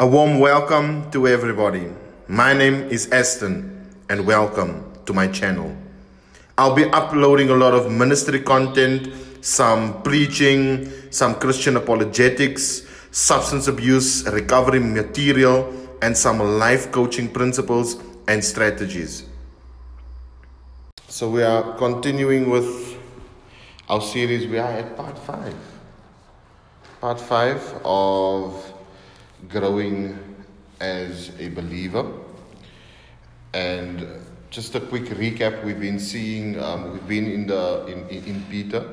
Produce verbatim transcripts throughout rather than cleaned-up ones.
A warm welcome to everybody. My name is Aston and welcome to my channel. I'll be uploading a lot of ministry content, some preaching, some Christian apologetics, substance abuse recovery material, and some life coaching principles and strategies. So we are continuing with our series. We are at part five. Part five of growing as a believer. And just a quick recap, we've been seeing, um, we've been in the in, in, in Peter,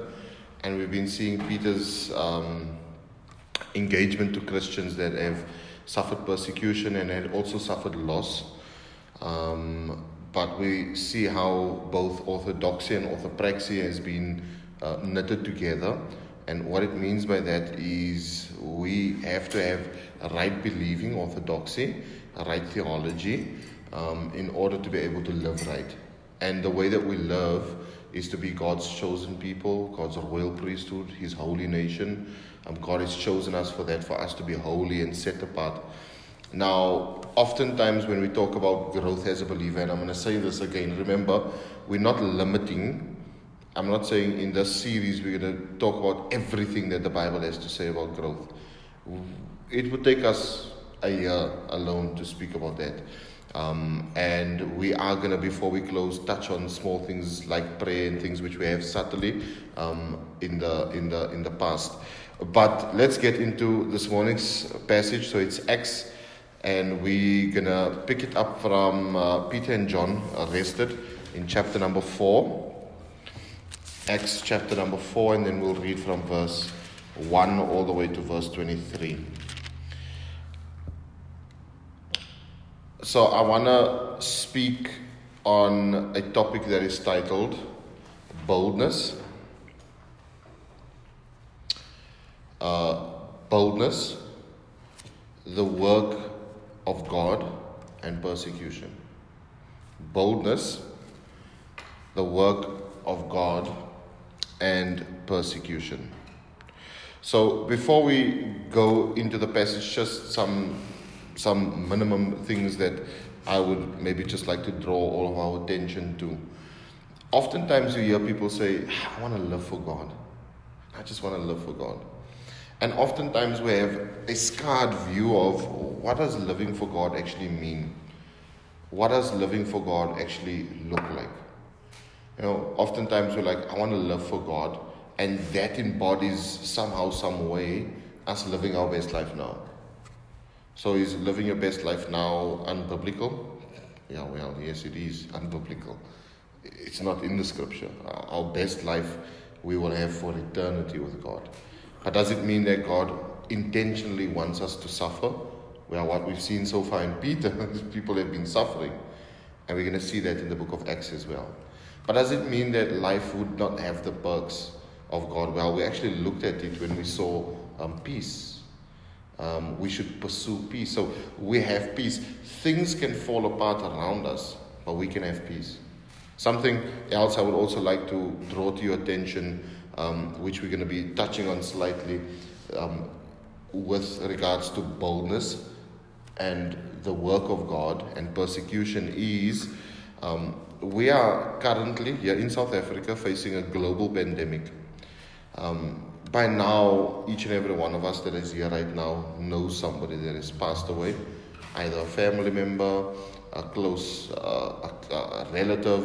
and we've been seeing Peter's um, engagement to Christians that have suffered persecution and had also suffered loss. Um, But we see how both orthodoxy and orthopraxy has been uh, knitted together. And what it means by that is we have to have a right believing orthodoxy, a right theology, um, in order to be able to live right. And the way that we live is to be God's chosen people, God's royal priesthood, His holy nation. Um, God has chosen us for that, for us to be holy and set apart. Now, oftentimes when we talk about growth as a believer, and I'm going to say this again, remember, we're not limiting. I'm not saying in this series we're going to talk about everything that the Bible has to say about growth. It would take us a year alone to speak about that. Um, and we are going to, before we close, touch on small things like prayer and things which we have subtly um, in the in the in the past. But let's get into this morning's passage. So it's Acts. And we're going to pick it up from uh, Peter and John arrested in chapter number four. Acts chapter number four, and then we'll read from verse one all the way to verse twenty-three. So I want to speak on a topic that is titled boldness. Uh, boldness, the work of God and persecution. Boldness, the work of God and persecution. So before we go into the passage, just some some minimum things that I would maybe just like to draw all of our attention to. Oftentimes you hear people say, I want to live for God. I just want to live for God. And oftentimes we have a scarred view of what does living for God actually mean? What does living for God actually look like? You know, oftentimes we're like, I want to live for God, and that embodies somehow, some way, us living our best life now. So is living your best life now unbiblical? Yeah, well, yes, it is unbiblical. It's not in the scripture. Our best life we will have for eternity with God. But does it mean that God intentionally wants us to suffer? Well, what we've seen so far in Peter, people have been suffering. And we're going to see that in the book of Acts as well. But does it mean that life would not have the perks of God? Well, we actually looked at it when we saw um, peace. Um, we should pursue peace. So we have peace. Things can fall apart around us, but we can have peace. Something else I would also like to draw to your attention, Um, which we're going to be touching on slightly um, with regards to boldness and the work of God and persecution, is um, we are currently here in South Africa facing a global pandemic. Um, by now, each and every one of us that is here right now knows somebody that has passed away, either a family member, a close uh, a, a relative,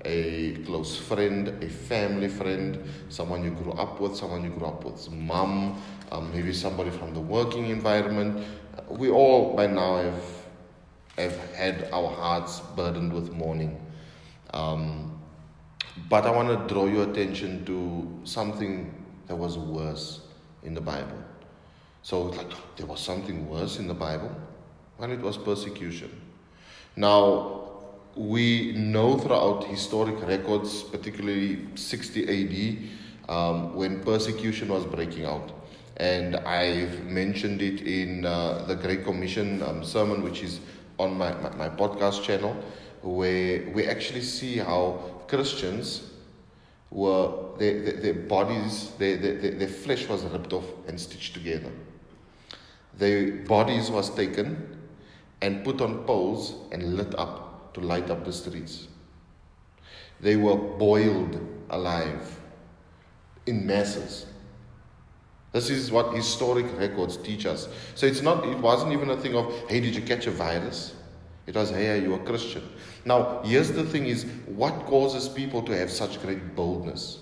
a close friend, a family friend, someone you grew up with, someone you grew up with, mom, um, maybe somebody from the working environment. We all by now have, have had our hearts burdened with mourning. Um, but I want to draw your attention to something that was worse in the Bible. So like, there was something worse in the Bible? Well, it was persecution. Now, we know throughout historic records, particularly sixty A D, um, when persecution was breaking out. And I've mentioned it in uh, the Great Commission um, sermon, which is on my, my, my podcast channel. where we actually see how Christians were, their, their, their bodies, their, their, their flesh was ripped off and stitched together. Their bodies was taken and put on poles and lit up to light up the streets. They were boiled alive in masses. This is what historic records teach us. So it's not, it wasn't even a thing of, hey, did you catch a virus? It was, hey, are you a Christian? Now, here's the thing is, what causes people to have such great boldness?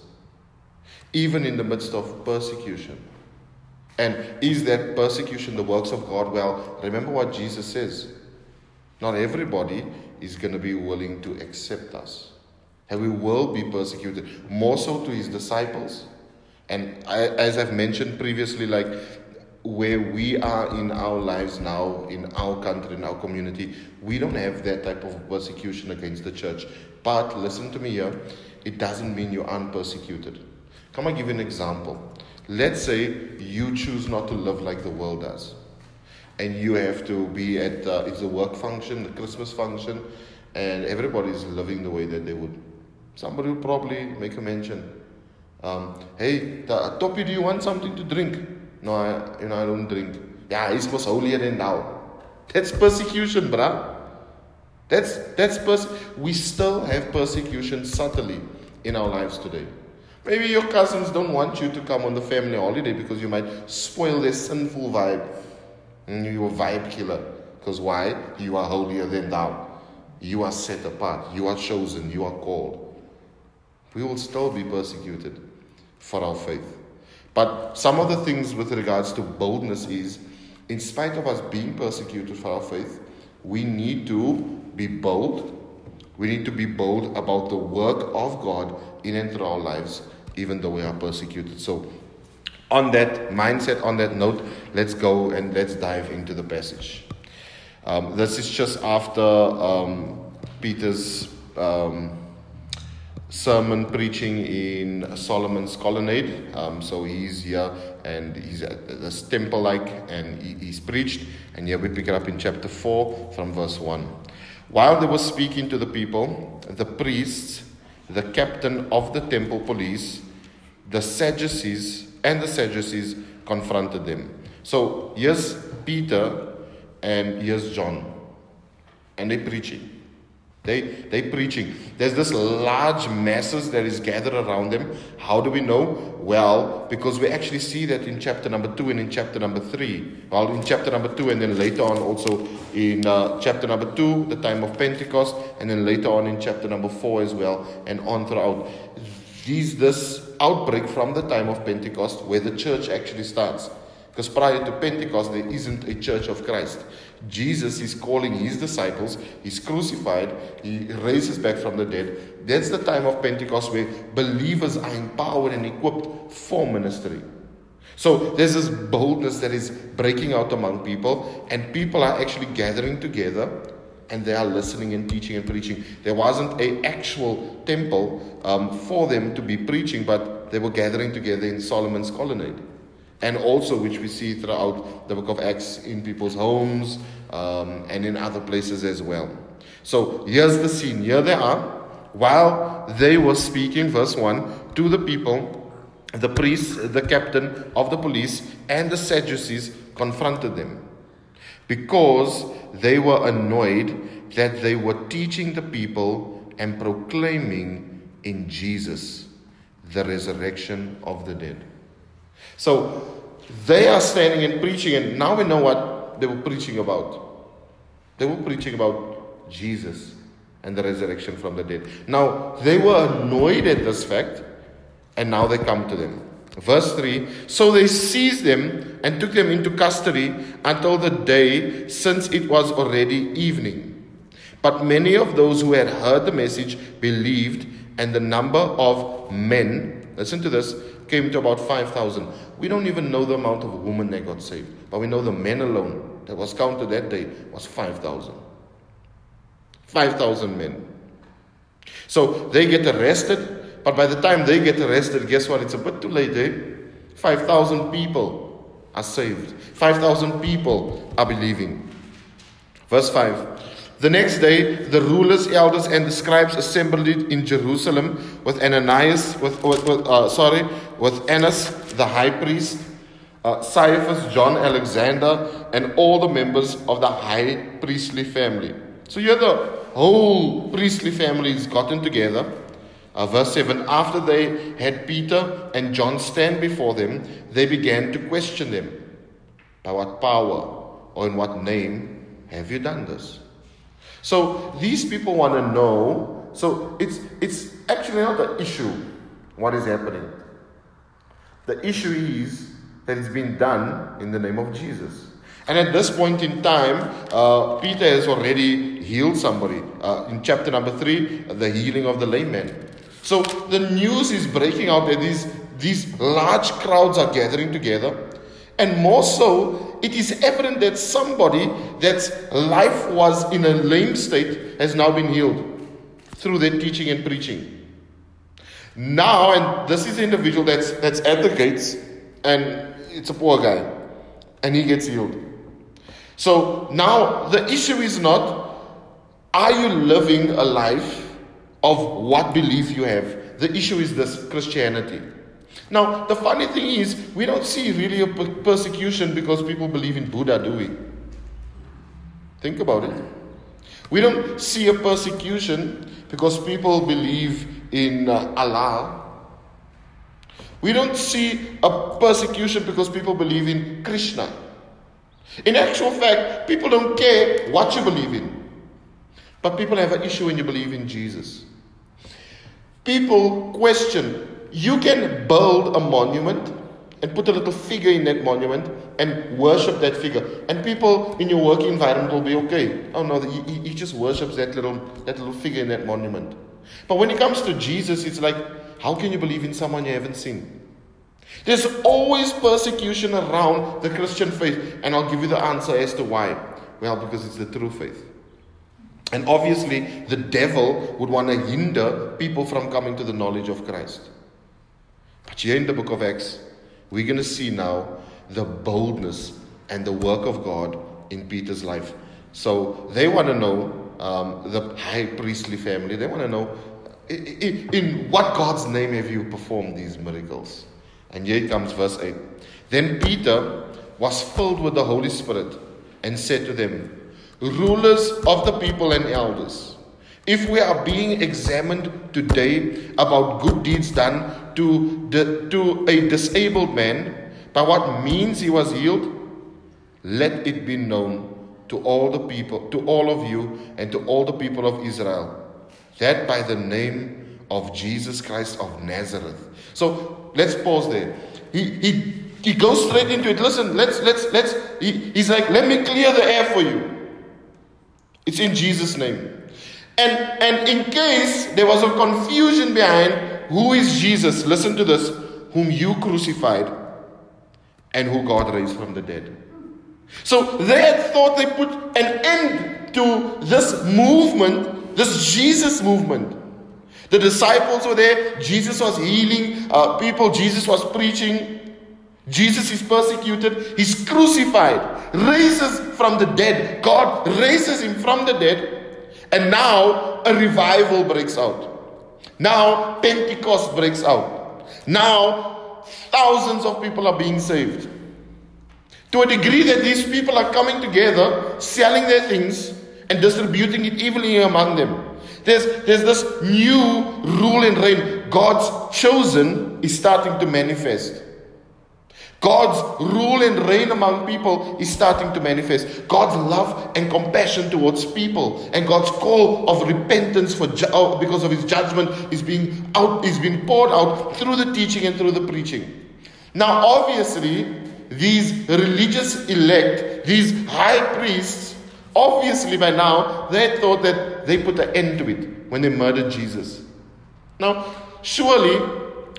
Even in the midst of persecution. And is that persecution the works of God? Well, remember what Jesus says. Not everybody is going to be willing to accept us. And we will be persecuted, more so to his disciples. And I, as I've mentioned previously, like where we are in our lives now, in our country, in our community, we don't have that type of persecution against the church. But listen to me here, it doesn't mean you aren't persecuted. Come and give you an example. Let's say you choose not to live like the world does. And you have to be at, uh, it's the work function, the Christmas function, and everybody's living the way that they would. Somebody will probably make a mention. Um, hey, Topi, do you want something to drink? No, I, you know, I don't drink. Yeah, it's most holier than thou. That's persecution, bruh. That's, that's pers- we still have persecution subtly in our lives today. Maybe your cousins don't want you to come on the family holiday because you might spoil their sinful vibe. And you're a vibe killer. Because why? You are holier than thou. You are set apart. You are chosen. You are called. We will still be persecuted for our faith. But some of the things with regards to boldness is, in spite of us being persecuted for our faith, we need to be bold. We need to be bold about the work of God in and through our lives, even though we are persecuted. So on that mindset, on that note, let's go and let's dive into the passage. Um, this is just after um, Peter's... Um, sermon preaching in Solomon's colonnade. Um, so he's here and he's at this temple like and he, he's preached. And here we pick it up in chapter four from verse one. While they were speaking to the people, the priests, the captain of the temple police, the Sadducees and the Sadducees confronted them. So here's Peter and here's John. And they're preaching. They, they're preaching. There's this large masses that is gathered around them. How do we know? Well, because we actually see that in chapter number two and in chapter number three. Well, in chapter number two and then later on also in uh, chapter number two, the time of Pentecost, and then later on in chapter number four as well, and on throughout. These, this outbreak from the time of Pentecost where the church actually starts. Because prior to Pentecost, there isn't a church of Christ. Jesus is calling his disciples. He's crucified. He raises back from the dead. That's the time of Pentecost where believers are empowered and equipped for ministry. So there's this boldness that is breaking out among people. And people are actually gathering together. And they are listening and teaching and preaching. There wasn't an actual temple um, for them to be preaching. But they were gathering together in Solomon's colonnade. And also which we see throughout the book of Acts in people's homes um, and in other places as well. So here's the scene. Here they are. While they were speaking, verse one, to the people, the priests, the captain of the police, and the Sadducees confronted them because they were annoyed that they were teaching the people and proclaiming in Jesus the resurrection of the dead. So they are standing and preaching, and now we know what they were preaching about. They were preaching about Jesus and the resurrection from the dead. Now, they were annoyed at this fact, and now they come to them. Verse three, so they seized them and took them into custody until the day, since it was already evening. But many of those who had heard the message believed, and the number of men, listen to this, came to about five thousand. We don't even know the amount of women that got saved. But we know the men alone that was counted that day was five thousand. five thousand men. So they get arrested. But by the time they get arrested, guess what? It's a bit too late, eh? five thousand people are saved. five thousand people are believing. Verse five. The next day, the rulers, elders, and the scribes assembled in Jerusalem with Ananias, with, with, with uh, sorry, with Annas, the high priest, uh, Caiaphas, John, Alexander, and all the members of the high priestly family. So here the whole priestly family is gotten together. Uh, verse seven, after they had Peter and John stand before them, they began to question them. By what power or in what name have you done this? So these people want to know. So it's it's actually not the issue what is happening. The issue is that it's been done in the name of Jesus. And at this point in time, uh, Peter has already healed somebody. Uh, in chapter number three, the healing of the lame man. So the news is breaking out that these, these large crowds are gathering together. And more so, it is evident that somebody that's life was in a lame state has now been healed through their teaching and preaching. Now, and this is the individual that's, that's at the gates, and it's a poor guy, and he gets healed. So now the issue is not, are you living a life of what belief you have? The issue is this, Christianity. Now, the funny thing is, we don't see really a persecution because people believe in Buddha, do we? Think about it. We don't see a persecution because people believe in uh, Allah. We don't see a persecution because people believe in Krishna. In actual fact, people don't care what you believe in. But people have an issue when you believe in Jesus. People question. You can build a monument and put a little figure in that monument and worship that figure. And people in your work environment will be okay. Oh no, he, he just worships that little that little figure in that monument. But when it comes to Jesus, it's like, how can you believe in someone you haven't seen? There's always persecution around the Christian faith. And I'll give you the answer as to why. Well, because it's the true faith. And obviously, the devil would want to hinder people from coming to the knowledge of Christ. But here in the book of Acts, we're going to see now the boldness and the work of God in Peter's life. So they want to know, um, the high priestly family, they want to know, in, in what God's name have you performed these miracles? And here it comes, verse eight. Then Peter was filled with the Holy Spirit and said to them, rulers of the people and elders, if we are being examined today about good deeds done to, the, to a disabled man, by what means he was healed, let it be known to all the people, to all of you and to all the people of Israel, that by the name of Jesus Christ of Nazareth. So let's pause there. He he, he goes straight into it. Listen, let's let's let's he, he's like, let me clear the air for you. It's in Jesus' name. And, and in case there was a confusion behind who is Jesus, listen to this, whom you crucified and who God raised from the dead. So they had thought they put an end to this movement, this Jesus movement. The disciples were there. Jesus was healing uh, people. Jesus was preaching. Jesus is persecuted. He's crucified, raises from the dead. God raises him from the dead. And now a revival breaks out. Now Pentecost breaks out. Now thousands of people are being saved. To a degree that these people are coming together, selling their things and distributing it evenly among them. There's, there's this new rule and reign. God's chosen is starting to manifest. God's rule and reign among people is starting to manifest. God's love and compassion towards people and God's call of repentance for ju- because of his judgment is being out, is being poured out through the teaching and through the preaching. Now, obviously, these religious elect, these high priests, obviously by now, they thought that they put an end to it when they murdered Jesus. Now, surely,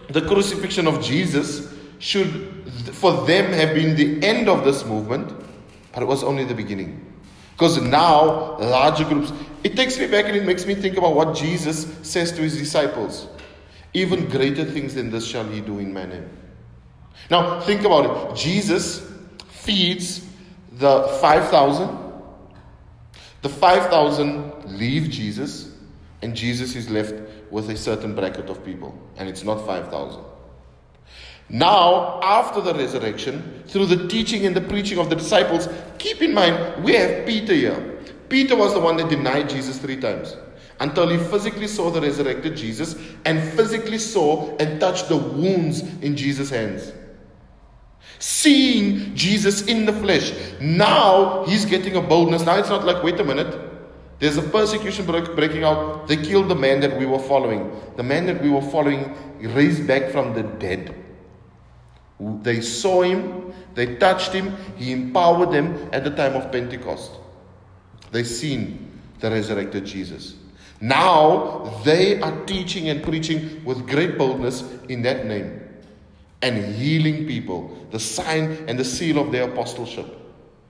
the crucifixion of Jesus should for them have been the end of this movement, but it was only the beginning. Because now, larger groups, it takes me back and it makes me think about what Jesus says to his disciples. Even greater things than this shall he do in my name. Now, think about it. Jesus feeds the five thousand. The five thousand leave Jesus, and Jesus is left with a certain bracket of people, and it's not five thousand. Now, after the resurrection, through the teaching and the preaching of the disciples, keep in mind, we have Peter here. Peter was the one that denied Jesus three times, until he physically saw the resurrected Jesus, and physically saw and touched the wounds in Jesus' hands. Seeing Jesus in the flesh, now he's getting a boldness. Now it's not like, wait a minute, there's a persecution breaking out. They killed the man that we were following. The man that we were following raised back from the dead. They saw him, they touched him, he empowered them at the time of Pentecost. They seen the resurrected Jesus. Now they are teaching and preaching with great boldness in that name and healing people, the sign and the seal of their apostleship.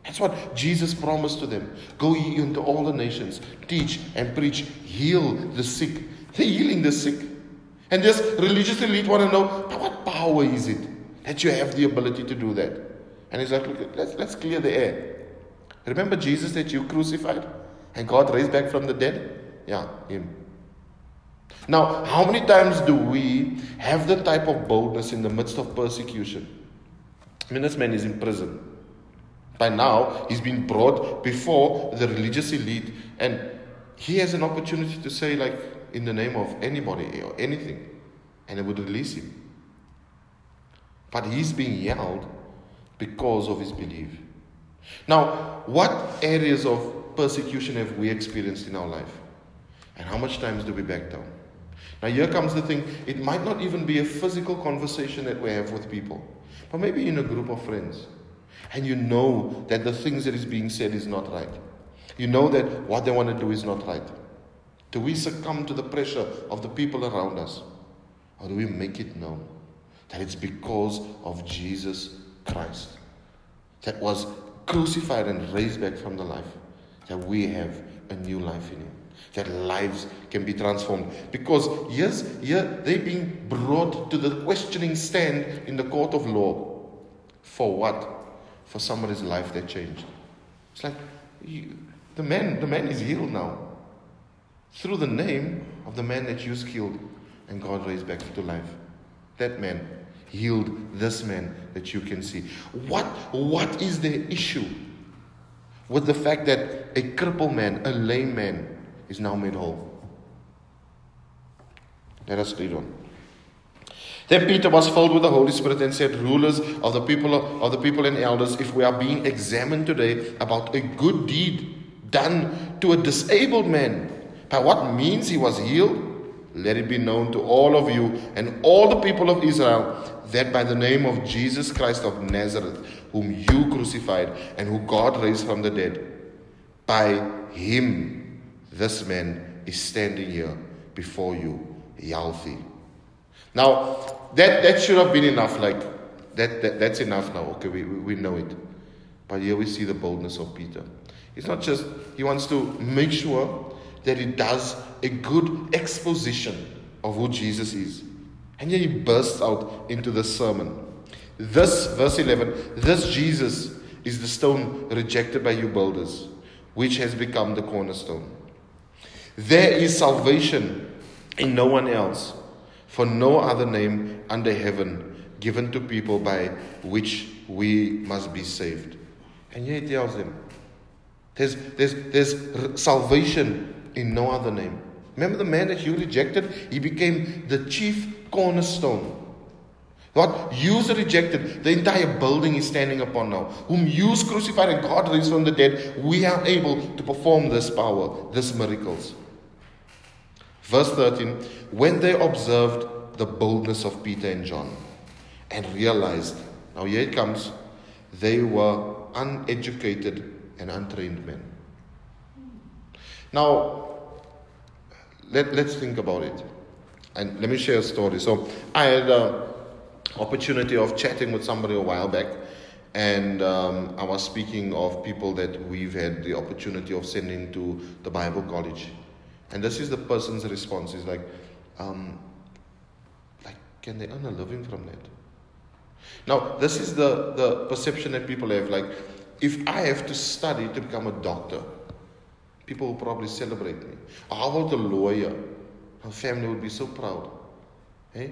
That's what Jesus promised to them. Go ye into all the nations, teach and preach, heal the sick. They're healing the sick. And this religious elite want to know, what power is it that you have the ability to do that? And he's like, look, let's, let's clear the air. Remember Jesus that you crucified and God raised back from the dead? Yeah, him. Now, how many times do we have the type of boldness in the midst of persecution? I mean, this man is in prison. By now, he's been brought before the religious elite, and he has an opportunity to say, like, in the name of anybody or anything, and they would release him. But he's being yelled because of his belief. Now, what areas of persecution have we experienced in our life? And how much times do we back down? Now, here comes the thing. It might not even be a physical conversation that we have with people, but maybe in a group of friends. And you know that the things that is being said is not right. You know that what they want to do is not right. Do we succumb to the pressure of the people around us? Or do we make it known that it's because of Jesus Christ that was crucified and raised back from the life, that we have a new life in him, that lives can be transformed? Because yes, yeah, they're being brought to the questioning stand in the court of law. For what? For somebody's life that changed. It's like, you, the man, the man is healed now. Through the name of the man that you killed and God raised back to life. That man healed this man that you can see. What, what is the issue with the fact that a crippled man, a lame man, is now made whole? Let us read on. Then Peter was filled with the Holy Spirit and said, "Rulers of the people of the people and elders, if we are being examined today about a good deed done to a disabled man, by what means he was healed, let it be known to all of you and all the people of Israel that by the name of Jesus Christ of Nazareth, whom you crucified and who God raised from the dead, by him this man is standing here before you, healthy." Now, That that should have been enough, like, that, that that's enough now, okay, we, we know it. But here we see the boldness of Peter. It's not just, he wants to make sure that he does a good exposition of who Jesus is. And here he bursts out into the sermon. This, verse eleven, "This Jesus is the stone rejected by you builders, which has become the cornerstone. There is salvation in no one else, for no other name under heaven given to people by which we must be saved." And here he tells them, there's, there's, there's salvation in no other name. Remember the man that you rejected? He became the chief cornerstone. What you rejected, the entire building is standing upon now. Whom you crucified and God raised from the dead, we are able to perform this power, these miracles. Verse thirteen, "When they observed the boldness of Peter and John and realized," now here it comes, "they were uneducated and untrained men." Now, let, let's think about it. And let me share a story. So I had the opportunity of chatting with somebody a while back. And um, I was speaking of people that we've had the opportunity of sending to the Bible college. And this is the person's response. Is like, um, like, can they earn a living from that? Now, this is the, the perception that people have. Like, if I have to study to become a doctor, People will probably celebrate me. How about a lawyer? Her family would be so proud. Hey?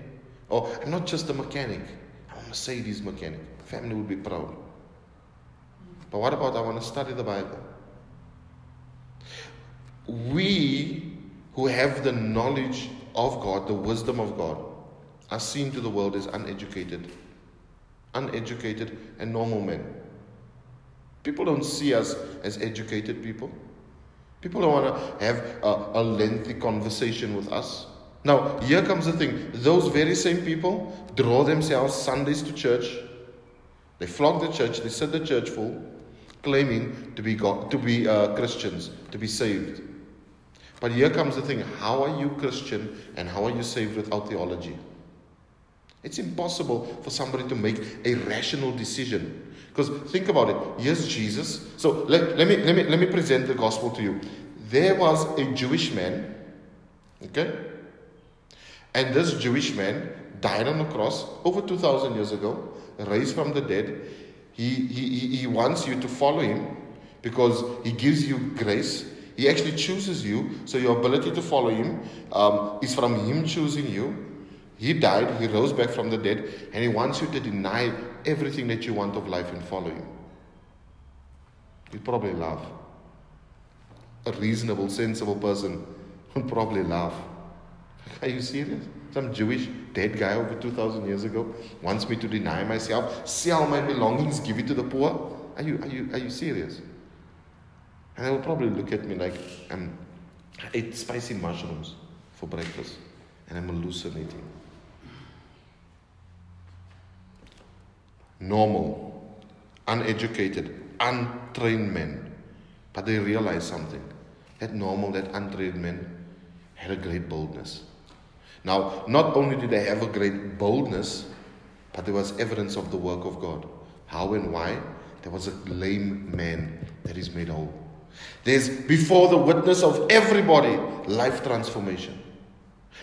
Or I'm not just a mechanic. I'm a Mercedes mechanic. Family would be proud. But what about I want to study the Bible? We who have the knowledge of God, the wisdom of God, are seen to the world as uneducated. Uneducated and normal men. People don't see us as educated people. People don't want to have a, a lengthy conversation with us. Now, here comes the thing. Those very same people draw themselves Sundays to church. They flock the church. They sit the church full, claiming to be God, to be uh, Christians, to be saved. But here comes the thing. How are you Christian and how are you saved without theology? It's impossible for somebody to make a rational decision. Because think about it. Here's Jesus. So let, let me let me let me present the gospel to you. There was a Jewish man, okay? And this Jewish man died on the cross over two thousand years ago, raised from the dead. He, he, he wants you to follow him because he gives you grace. He actually chooses you, so your ability to follow him um, is from him choosing you. He died, he rose back from the dead, and he wants you to deny everything that you want of life and follow him. You'd probably laugh. A reasonable, sensible person would probably laugh. Are you serious? Some Jewish dead guy over two thousand years ago wants me to deny myself, sell my belongings, give it to the poor? Are you, are you, are you serious? And they will probably look at me like um, I ate spicy mushrooms for breakfast and I'm hallucinating. Normal, uneducated, untrained men. But they realize something. That normal, that untrained men had a great boldness. Now, not only did they have a great boldness, but there was evidence of the work of God. How and why? There was a lame man that is made whole. There's, before the witness of everybody, life transformation.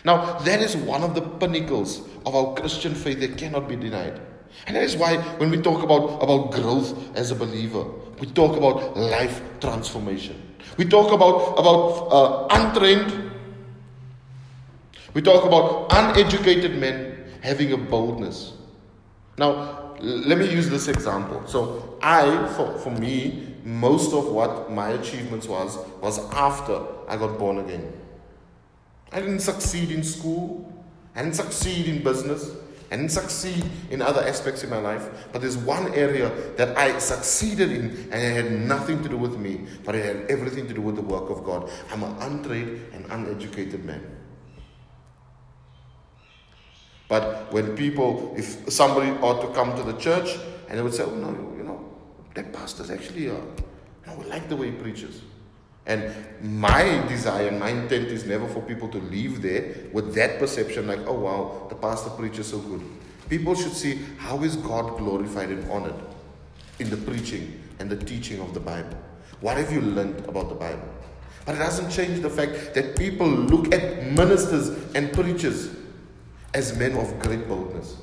Now, that is one of the pinnacles of our Christian faith that cannot be denied. And that is why when we talk about, about growth as a believer, we talk about life transformation. We talk about, about uh, untrained. We talk about uneducated men having a boldness. Now, let me use this example. So I, for, for me, most of what my achievements was, was after I got born again. I didn't succeed in school. I didn't succeed in business. I didn't succeed in other aspects in my life. But there's one area that I succeeded in and it had nothing to do with me, but it had everything to do with the work of God. I'm an untrained and uneducated man. But when people, if somebody ought to come to the church and they would say, oh no, you know, that pastor's actually, uh, I would like the way he preaches. And my desire, my intent is never for people to leave there with that perception like, oh wow, the pastor preaches so good. People should see how is God glorified and honored in the preaching and the teaching of the Bible. What have you learned about the Bible? But it doesn't change the fact that people look at ministers and preachers as men of great boldness.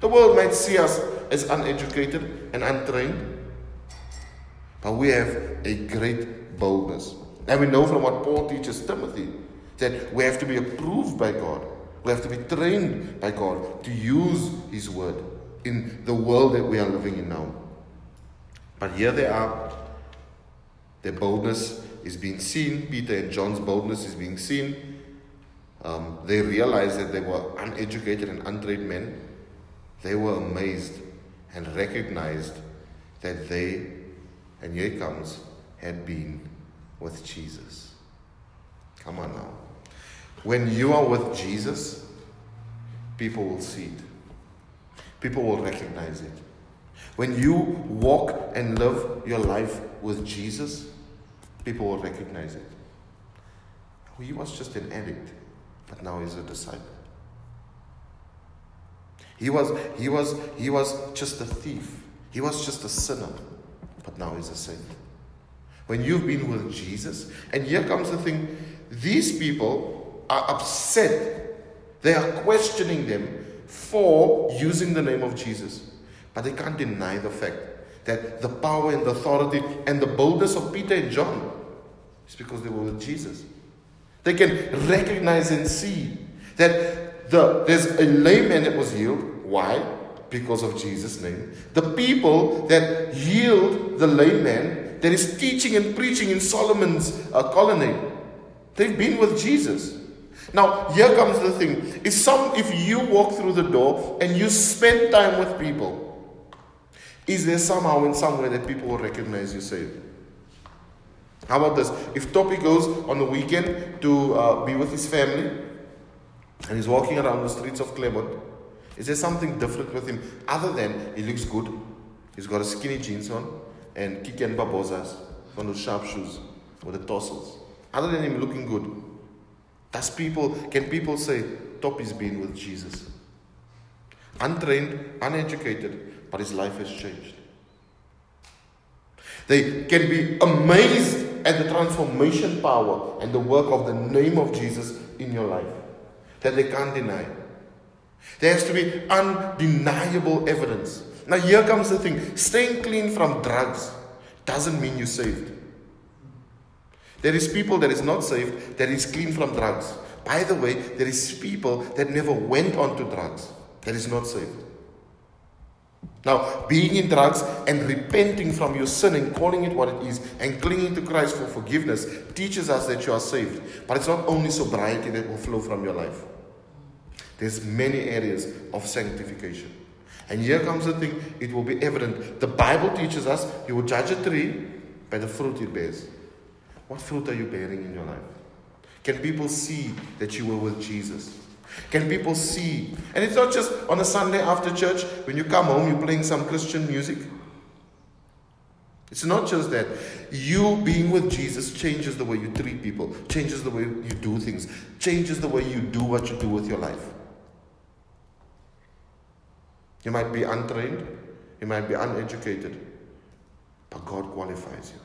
The world might see us as uneducated and untrained, but we have a great boldness. And we know from what Paul teaches Timothy that we have to be approved by God. We have to be trained by God to use his word in the world that we are living in now. But here they are. Their boldness is being seen. Peter and John's boldness is being seen. Um, they realized that they were uneducated and untrained men. They were amazed and recognized that they, and here it comes, had been with Jesus. Come on now. When you are with Jesus, people will see it. People will recognize it. When you walk and live your life with Jesus, people will recognize it. He was just an addict, but now he's a disciple. He was, he was, he was just a thief. He was just a sinner, but now he's a saint. When you've been with Jesus, and here comes the thing, these people are upset. They are questioning them for using the name of Jesus. But they can't deny the fact that the power and the authority and the boldness of Peter and John It's because they were with Jesus. They can recognize and see that the, there's a lame man that was healed. Why? Because of Jesus' name. The people that healed the lame man that is teaching and preaching in Solomon's uh, colonnade, they've been with Jesus. Now, here comes the thing. If, some, if you walk through the door and you spend time with people, is there somehow and somewhere that people will recognize you saved? How about this? If Topi goes on the weekend to uh, be with his family and he's walking around the streets of Clement, is there something different with him other than he looks good? He's got a skinny jeans on and kicken babosas, one of those sharp shoes with the tassels. Other than him looking good, does people, can people say Topi's been with Jesus? Untrained, uneducated, but his life has changed. They can be amazed at the transformation power and the work of the name of Jesus in your life that they can't deny. There has to be undeniable evidence. Now here comes the thing. Staying clean from drugs doesn't mean you're saved. There is people that is not saved that is clean from drugs. By the way, there is people that never went on to drugs that is not saved. Now, being in drugs and repenting from your sin and calling it what it is and clinging to Christ for forgiveness teaches us that you are saved. But it's not only sobriety that will flow from your life. There's many areas of sanctification. And here comes the thing, it will be evident. The Bible teaches us you will judge a tree by the fruit it bears. What fruit are you bearing in your life? Can people see that you were with Jesus? Can people see? And it's not just on a Sunday after church, when you come home, you're playing some Christian music. It's not just that. You being with Jesus changes the way you treat people, changes the way you do things, changes the way you do what you do with your life. You might be untrained, you might be uneducated, but God qualifies you.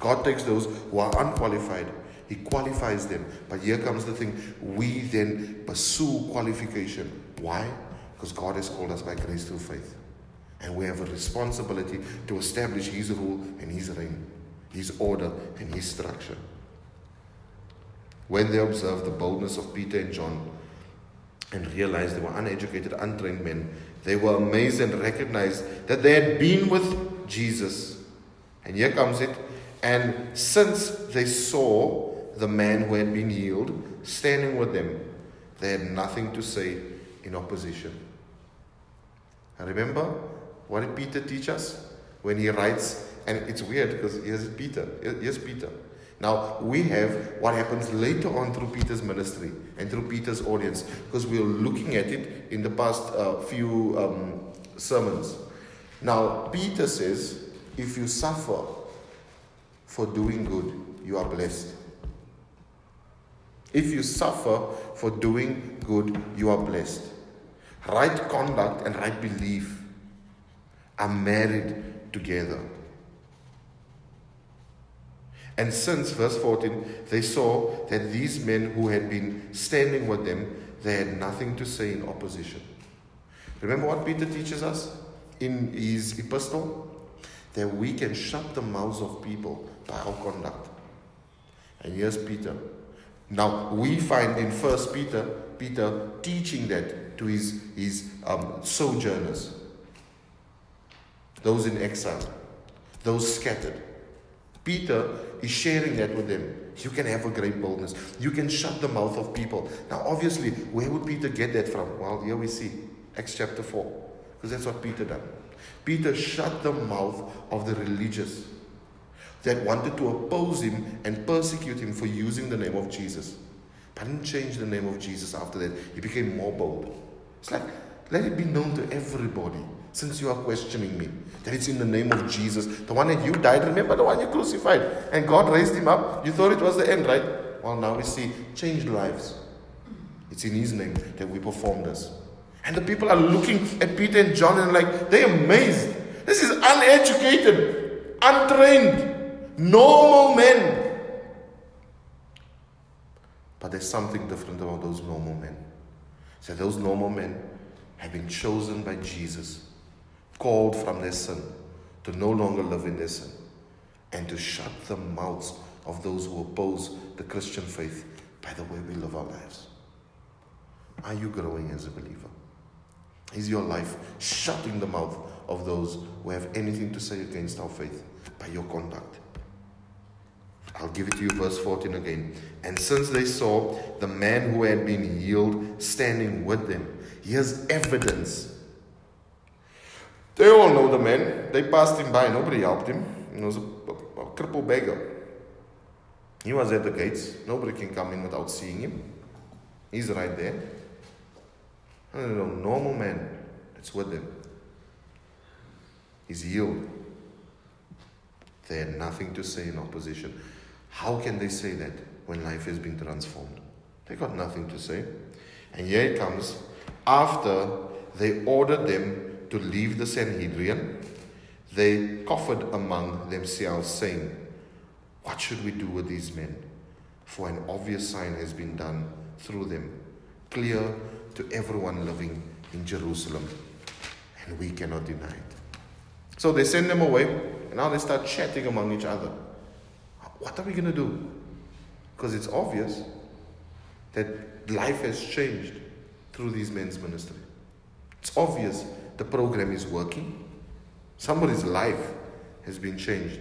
God takes those who are unqualified. He qualifies them. But here comes the thing. We then pursue qualification. Why? Because God has called us by grace through faith. And we have a responsibility to establish His rule and His reign, His order and His structure. When they observed the boldness of Peter and John and realized they were uneducated, untrained men, they were amazed and recognized that they had been with Jesus. And here comes it. And since they saw the man who had been healed standing with them, they had nothing to say in opposition. And remember, what did Peter teach us? When he writes, and it's weird because here's Peter. Here's Peter. Now, we have what happens later on through Peter's ministry and through Peter's audience, because we were looking at it in the past uh, few um, sermons. Now, Peter says, if you suffer for doing good, you are blessed. If you suffer for doing good, you are blessed. Right conduct and right belief are married together. And since, verse fourteen, they saw that these men who had been standing with them, they had nothing to say in opposition. Remember what Peter teaches us in his epistle? That we can shut the mouths of people by our conduct. And here's Peter. Now, we find in First Peter, Peter teaching that to his, his um, sojourners, those in exile, those scattered. Peter is sharing that with them. You can have a great boldness. You can shut the mouth of people. Now, obviously, where would Peter get that from? Well, here we see Acts chapter four, because that's what Peter done. Peter shut the mouth of the religious that wanted to oppose him and persecute him for using the name of Jesus. But didn't change the name of Jesus after that. He became more bold. It's like, let it be known to everybody, since you are questioning me, that it's in the name of Jesus, the one that you died. Remember the one you crucified, and God raised him up. You thought it was the end, right? Well, now we see changed lives. It's in his name that we perform this. And the people are looking at Peter and John and like, they're amazed. This is uneducated, untrained, normal men. But there's something different about those normal men. So those normal men have been chosen by Jesus, called from their sin, to no longer live in their sin, and to shut the mouths of those who oppose the Christian faith by the way we live our lives. Are you growing as a believer? Is your life shutting the mouth of those who have anything to say against our faith by your conduct? I'll give it to you, verse fourteen again. And since they saw the man who had been healed standing with them, here's evidence. They all know the man. They passed him by. Nobody helped him. He was a, a, a crippled beggar. He was at the gates. Nobody can come in without seeing him. He's right there. And a normal man that's with them. He's healed. They had nothing to say in opposition. How can they say that when life has been transformed? They got nothing to say. And here it comes. After they ordered them to leave the Sanhedrin, they coffered among themselves, saying, what should we do with these men? For an obvious sign has been done through them, clear to everyone living in Jerusalem, and we cannot deny it. So they send them away, and now they start chatting among each other. What are we going to do? Because it's obvious that life has changed through these men's ministry. It's obvious the program is working. Somebody's life has been changed.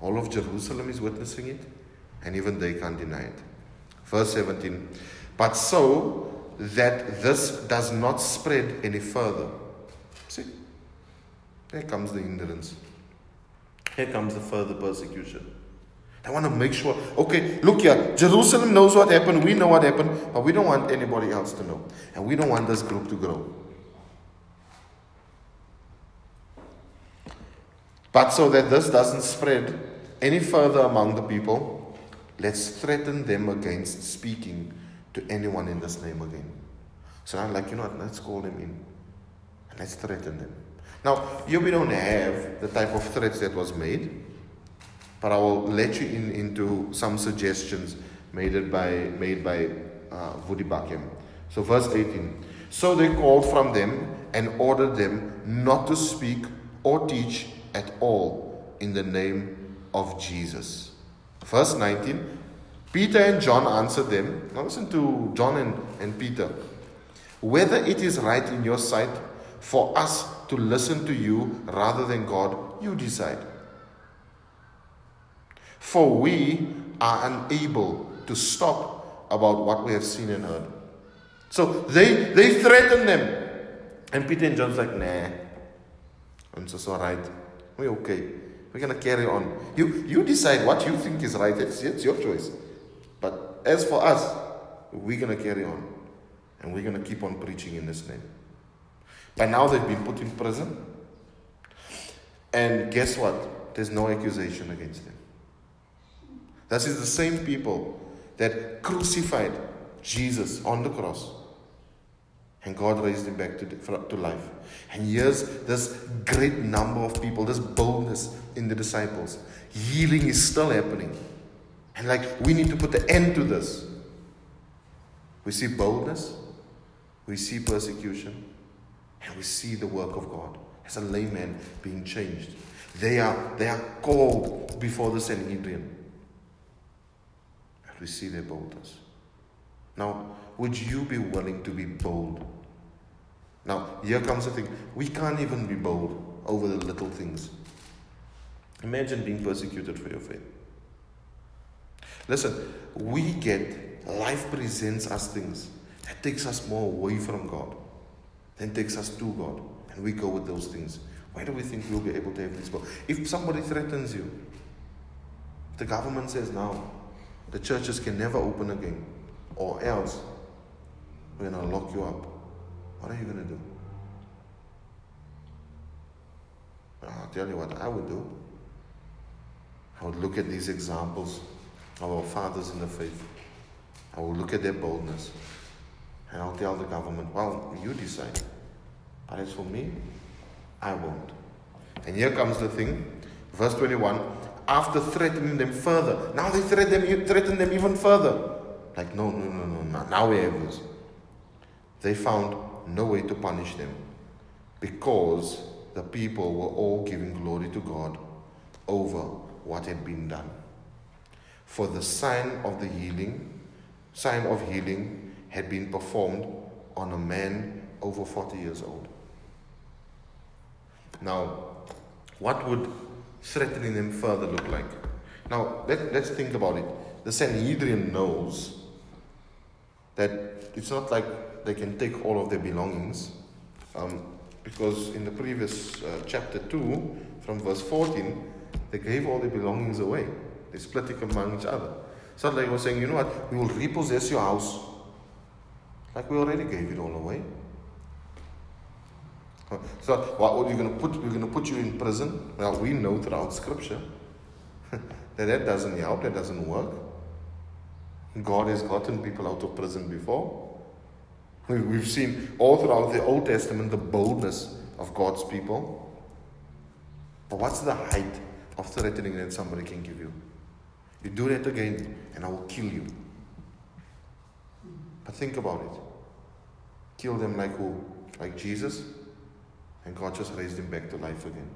All of Jerusalem is witnessing it, and even they can't deny it. Verse seventeen, but so that this does not spread any further. See, there comes the hindrance. Here comes the further persecution. They want to make sure, okay, look here, Jerusalem knows what happened, we know what happened, but we don't want anybody else to know. And we don't want this group to grow. But so that this doesn't spread any further among the people, let's threaten them against speaking to anyone in this name again. So I'm like, you know what, let's call them in and let's threaten them. Now, here we don't have the type of threats that was made, but I will let you in into some suggestions made by made by uh, Woody Bakayim. So verse eighteen, so they called from them and ordered them not to speak or teach at all in the name of Jesus. Verse nineteen, Peter and John answered them. Now listen to John and, and Peter. Whether it is right in your sight for us to listen to you rather than God, you decide. For we are unable to stop about what we have seen and heard. So they, they threatened them. And Peter and John's like, nah. And so it's all right. We're okay. We're going to carry on. You you decide what you think is right. It's, it's your choice. But as for us, we're going to carry on. And we're going to keep on preaching in this name. By now they've been put in prison. And guess what? There's no accusation against them. This is the same people that crucified Jesus on the cross. And God raised him back to, to life. And here's this great number of people, this boldness in the disciples. Healing is still happening. And like, we need to put an end to this. We see boldness. We see persecution. And we see the work of God as a layman being changed. They are, they are called before the Sanhedrin. And we see their boldness. Now, would you be willing to be bold? Now, here comes the thing. We can't even be bold over the little things. Imagine being persecuted for your faith. Listen, we get, life presents us things that takes us more away from God than takes us to God. And we go with those things. Why do we think we'll be able to have this? If somebody threatens you, the government says now, the churches can never open again, or else we're going to lock you up. What are you going to do? I'll tell you what I would do. I would look at these examples of our fathers in the faith. I would look at their boldness. And I'll tell the government, well, you decide. But as for me, I won't. And here comes the thing. Verse twenty-one. After threatening them further. Now they threaten them, threaten them even further. Like, no, no, no, no, no. Now we have this. They found no way to punish them because the people were all giving glory to God over what had been done. for the sign of the healing, sign of healing had been performed on a man over forty years old. Now, what would threatening them further look like? Now, let, let's think about it. The Sanhedrin knows that it's not like they can take all of their belongings, um, because in the previous uh, chapter two, from verse fourteen, they gave all their belongings away. They split it among each other. So they were saying, you know what, we will repossess your house. Like we already gave it all away. So what, what are you going to put? We're going to put you in prison. Well, we know throughout Scripture that that doesn't help, that doesn't work. God has gotten people out of prison before. We, we've seen all throughout the Old Testament the boldness of God's people. But what's the height of threatening that somebody can give you? You do that again and I will kill you. But think about it. Kill them like who? Like Jesus? And God just raised him back to life again.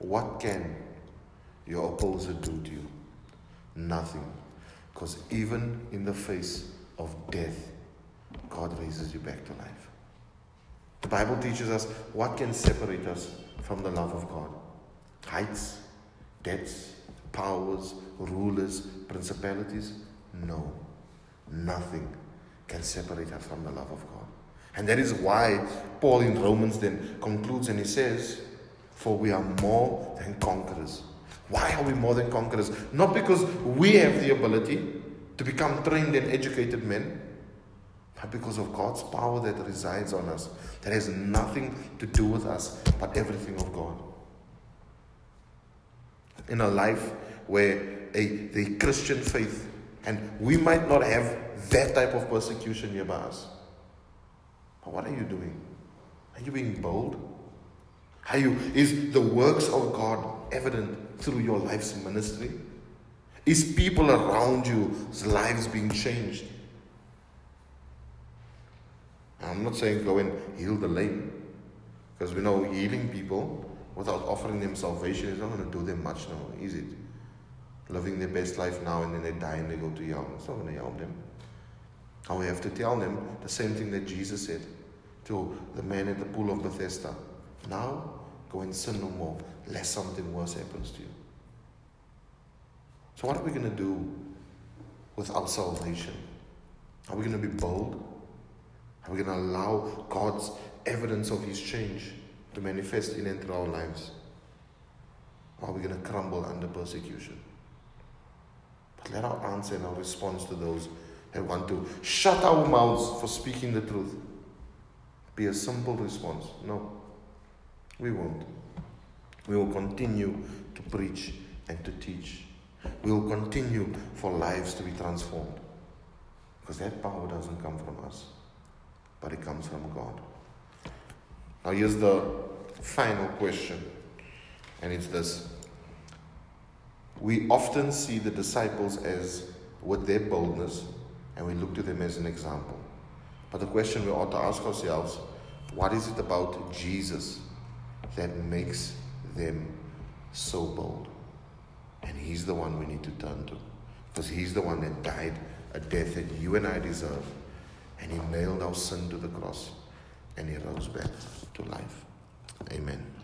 What can your opposer do to you? Nothing. Because even in the face of death, God raises you back to life. The Bible teaches us what can separate us from the love of God. Heights, depths, powers, rulers, principalities. No. Nothing can separate us from the love of God. And that is why Paul in Romans then concludes and he says, for we are more than conquerors. Why are we more than conquerors? Not because we have the ability to become trained and educated men, but because of God's power that resides on us, that has nothing to do with us, but everything of God. In a life where a, the Christian faith, and we might not have that type of persecution nearby us, what are you doing? Are you being bold? Are you? Is the works of God evident through your life's ministry? Is people around you's lives being changed? I'm not saying go and heal the lame, because we know healing people without offering them salvation is not going to do them much now, is it? Living their best life now and then they die and they go to hell. It's not going to help them. Now we have to tell them the same thing that Jesus said to the man at the pool of Bethesda. Now, go and sin no more, lest something worse happens to you. So what are we going to do with our salvation? Are we going to be bold? Are we going to allow God's evidence of his change to manifest in and through our lives? Or are we going to crumble under persecution? But let our answer and our response to those that want to shut our mouths for speaking the truth be a simple response. No, we won't. We will continue to preach and to teach. We will continue for lives to be transformed. Because that power doesn't come from us, but it comes from God. Now here's the final question, and it's this. We often see the disciples as, with their boldness, and we look to them as an example. But the question we ought to ask ourselves, what is it about Jesus that makes them so bold? And he's the one we need to turn to. Because he's the one that died a death that you and I deserve. And he nailed our sin to the cross. And he rose back to life. Amen.